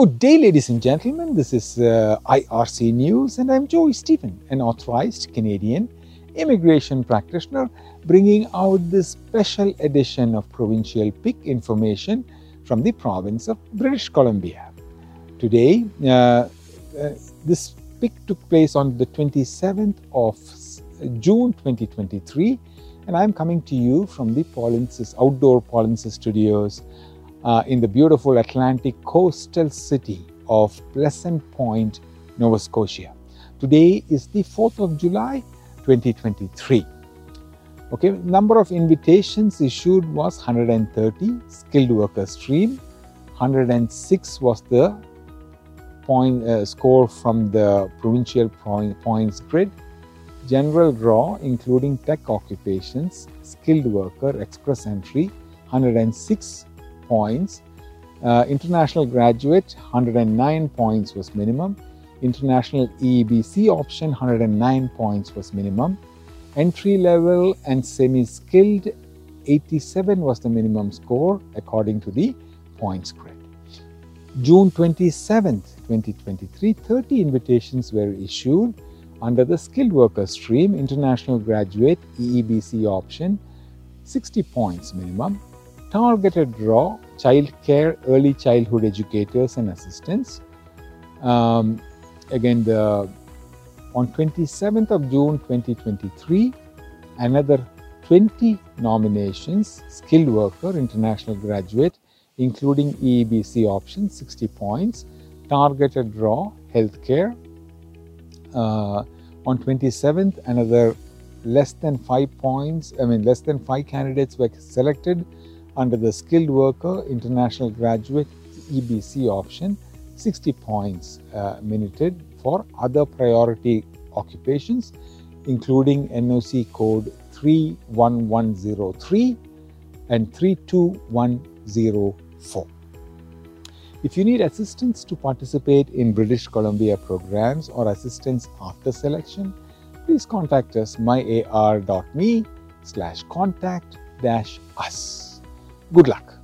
Good day, ladies and gentlemen. This is IRC News, and I'm Joey Stephen, an authorized Canadian immigration practitioner, bringing out this special edition of provincial pick information from the province of British Columbia. Today, this pick took place on the 27th of June 2023, and I'm coming to you from the Polinsys, outdoor Polinsys studios in the beautiful Atlantic coastal city of Pleasant Point, Nova Scotia. Today is the 4th of July, 2023. Okay, number of invitations issued was 130, skilled worker stream. 106 was the point score from the provincial points grid. General draw, including tech occupations, skilled worker, express entry, 106 points. International graduate, 109 points was minimum. International EEBC option, 109 points was minimum. Entry level and semi-skilled, 87 was the minimum score according to the points grid. June 27th, 2023, 30 invitations were issued under the skilled worker stream. International graduate EEBC option, 60 points minimum. Targeted draw, child care, early childhood educators and assistants. Again, on 27th of June 2023, another 20 nominations, skilled worker, international graduate, including EEBC option, 60 points, targeted draw, healthcare. On 27th, another less than 5 candidates were selected under the skilled worker, international graduate, EEBC option, 60 points minuted for other priority occupations, including NOC code 31103 and 32104. If you need assistance to participate in British Columbia programs or assistance after selection, please contact us myar.me/contact-us. Good luck.